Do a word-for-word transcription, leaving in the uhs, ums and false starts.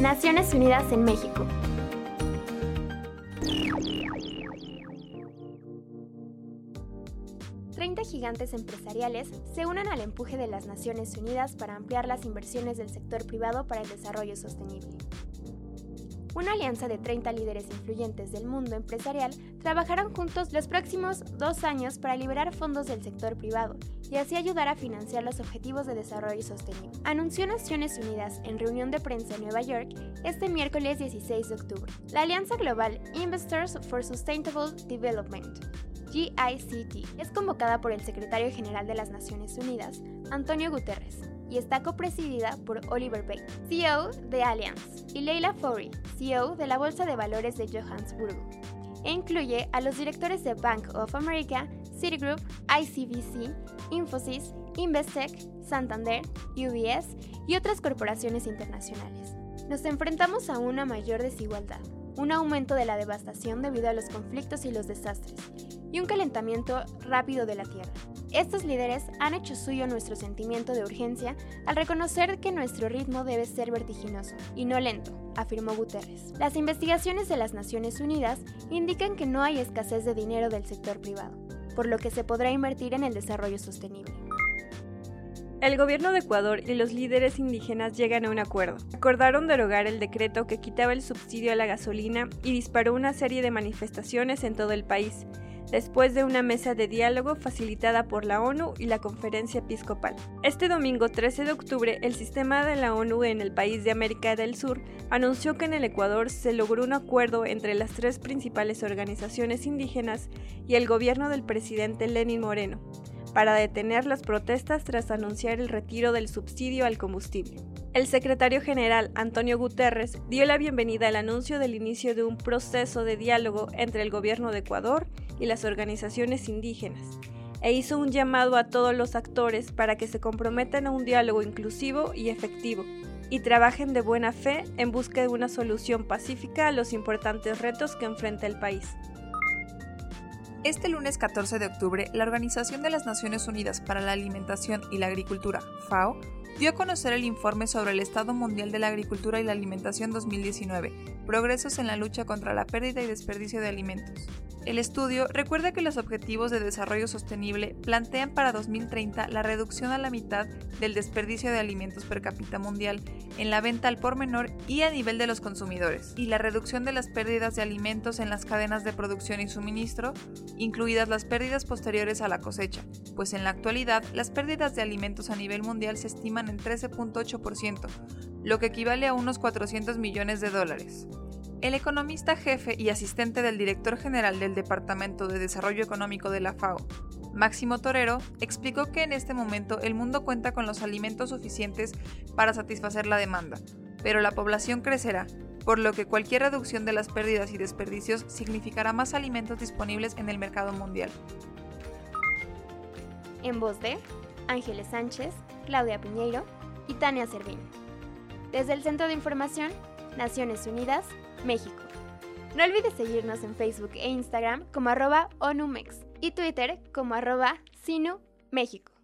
Naciones Unidas en México. treinta gigantes empresariales se unen al empuje de las Naciones Unidas para ampliar las inversiones del sector privado para el desarrollo sostenible. Una alianza de treinta líderes influyentes del mundo empresarial trabajarán juntos los próximos dos años para liberar fondos del sector privado y así ayudar a financiar los objetivos de desarrollo sostenible, anunció Naciones Unidas en reunión de prensa en Nueva York este miércoles dieciséis de octubre. La alianza global Investors for Sustainable Development, G I C D, es convocada por el secretario general de las Naciones Unidas, Antonio Guterres, y está copresidida por Oliver Bates, C E O de Allianz, y Leila Fowry, C E O de la Bolsa de Valores de Johannesburgo, e incluye a los directores de Bank of America, Citigroup, I C B C, Infosys, Investec, Santander, U B S y otras corporaciones internacionales. Nos enfrentamos a una mayor desigualdad, un aumento de la devastación debido a los conflictos y los desastres, y un calentamiento rápido de la Tierra. Estos líderes han hecho suyo nuestro sentimiento de urgencia al reconocer que nuestro ritmo debe ser vertiginoso y no lento, afirmó Guterres. Las investigaciones de las Naciones Unidas indican que no hay escasez de dinero del sector privado, por lo que se podrá invertir en el desarrollo sostenible. El gobierno de Ecuador y los líderes indígenas llegan a un acuerdo. Acordaron derogar el decreto que quitaba el subsidio a la gasolina y disparó una serie de manifestaciones en todo el país, después de una mesa de diálogo facilitada por la ONU y la Conferencia Episcopal. Este domingo trece de octubre, el sistema de la ONU en el país de América del Sur anunció que en el Ecuador se logró un acuerdo entre las tres principales organizaciones indígenas y el gobierno del presidente Lenín Moreno, para detener las protestas tras anunciar el retiro del subsidio al combustible. El secretario general, Antonio Guterres, dio la bienvenida al anuncio del inicio de un proceso de diálogo entre el gobierno de Ecuador y las organizaciones indígenas, e hizo un llamado a todos los actores para que se comprometan a un diálogo inclusivo y efectivo, y trabajen de buena fe en busca de una solución pacífica a los importantes retos que enfrenta el país. Este lunes catorce de octubre, la Organización de las Naciones Unidas para la Alimentación y la Agricultura, FAO, dio a conocer el informe sobre el Estado Mundial de la Agricultura y la Alimentación dos mil diecinueve, Progresos en la lucha contra la pérdida y desperdicio de alimentos. El estudio recuerda que los Objetivos de Desarrollo Sostenible plantean para dos mil treinta la reducción a la mitad del desperdicio de alimentos per cápita mundial, en la venta al por menor y a nivel de los consumidores, y la reducción de las pérdidas de alimentos en las cadenas de producción y suministro, incluidas las pérdidas posteriores a la cosecha, pues en la actualidad las pérdidas de alimentos a nivel mundial se estiman en trece punto ocho por ciento, lo que equivale a unos cuatrocientos millones de dólares. El economista jefe y asistente del director general del Departamento de Desarrollo Económico de la FAO, Máximo Torero, explicó que en este momento el mundo cuenta con los alimentos suficientes para satisfacer la demanda, pero la población crecerá, por lo que cualquier reducción de las pérdidas y desperdicios significará más alimentos disponibles en el mercado mundial. En voz de Ángeles Sánchez, Claudia Piñeiro y Tania Servín. Desde el Centro de Información, Naciones Unidas, México. No olvides seguirnos en Facebook e Instagram como arroba onumex y Twitter como arroba sinu México.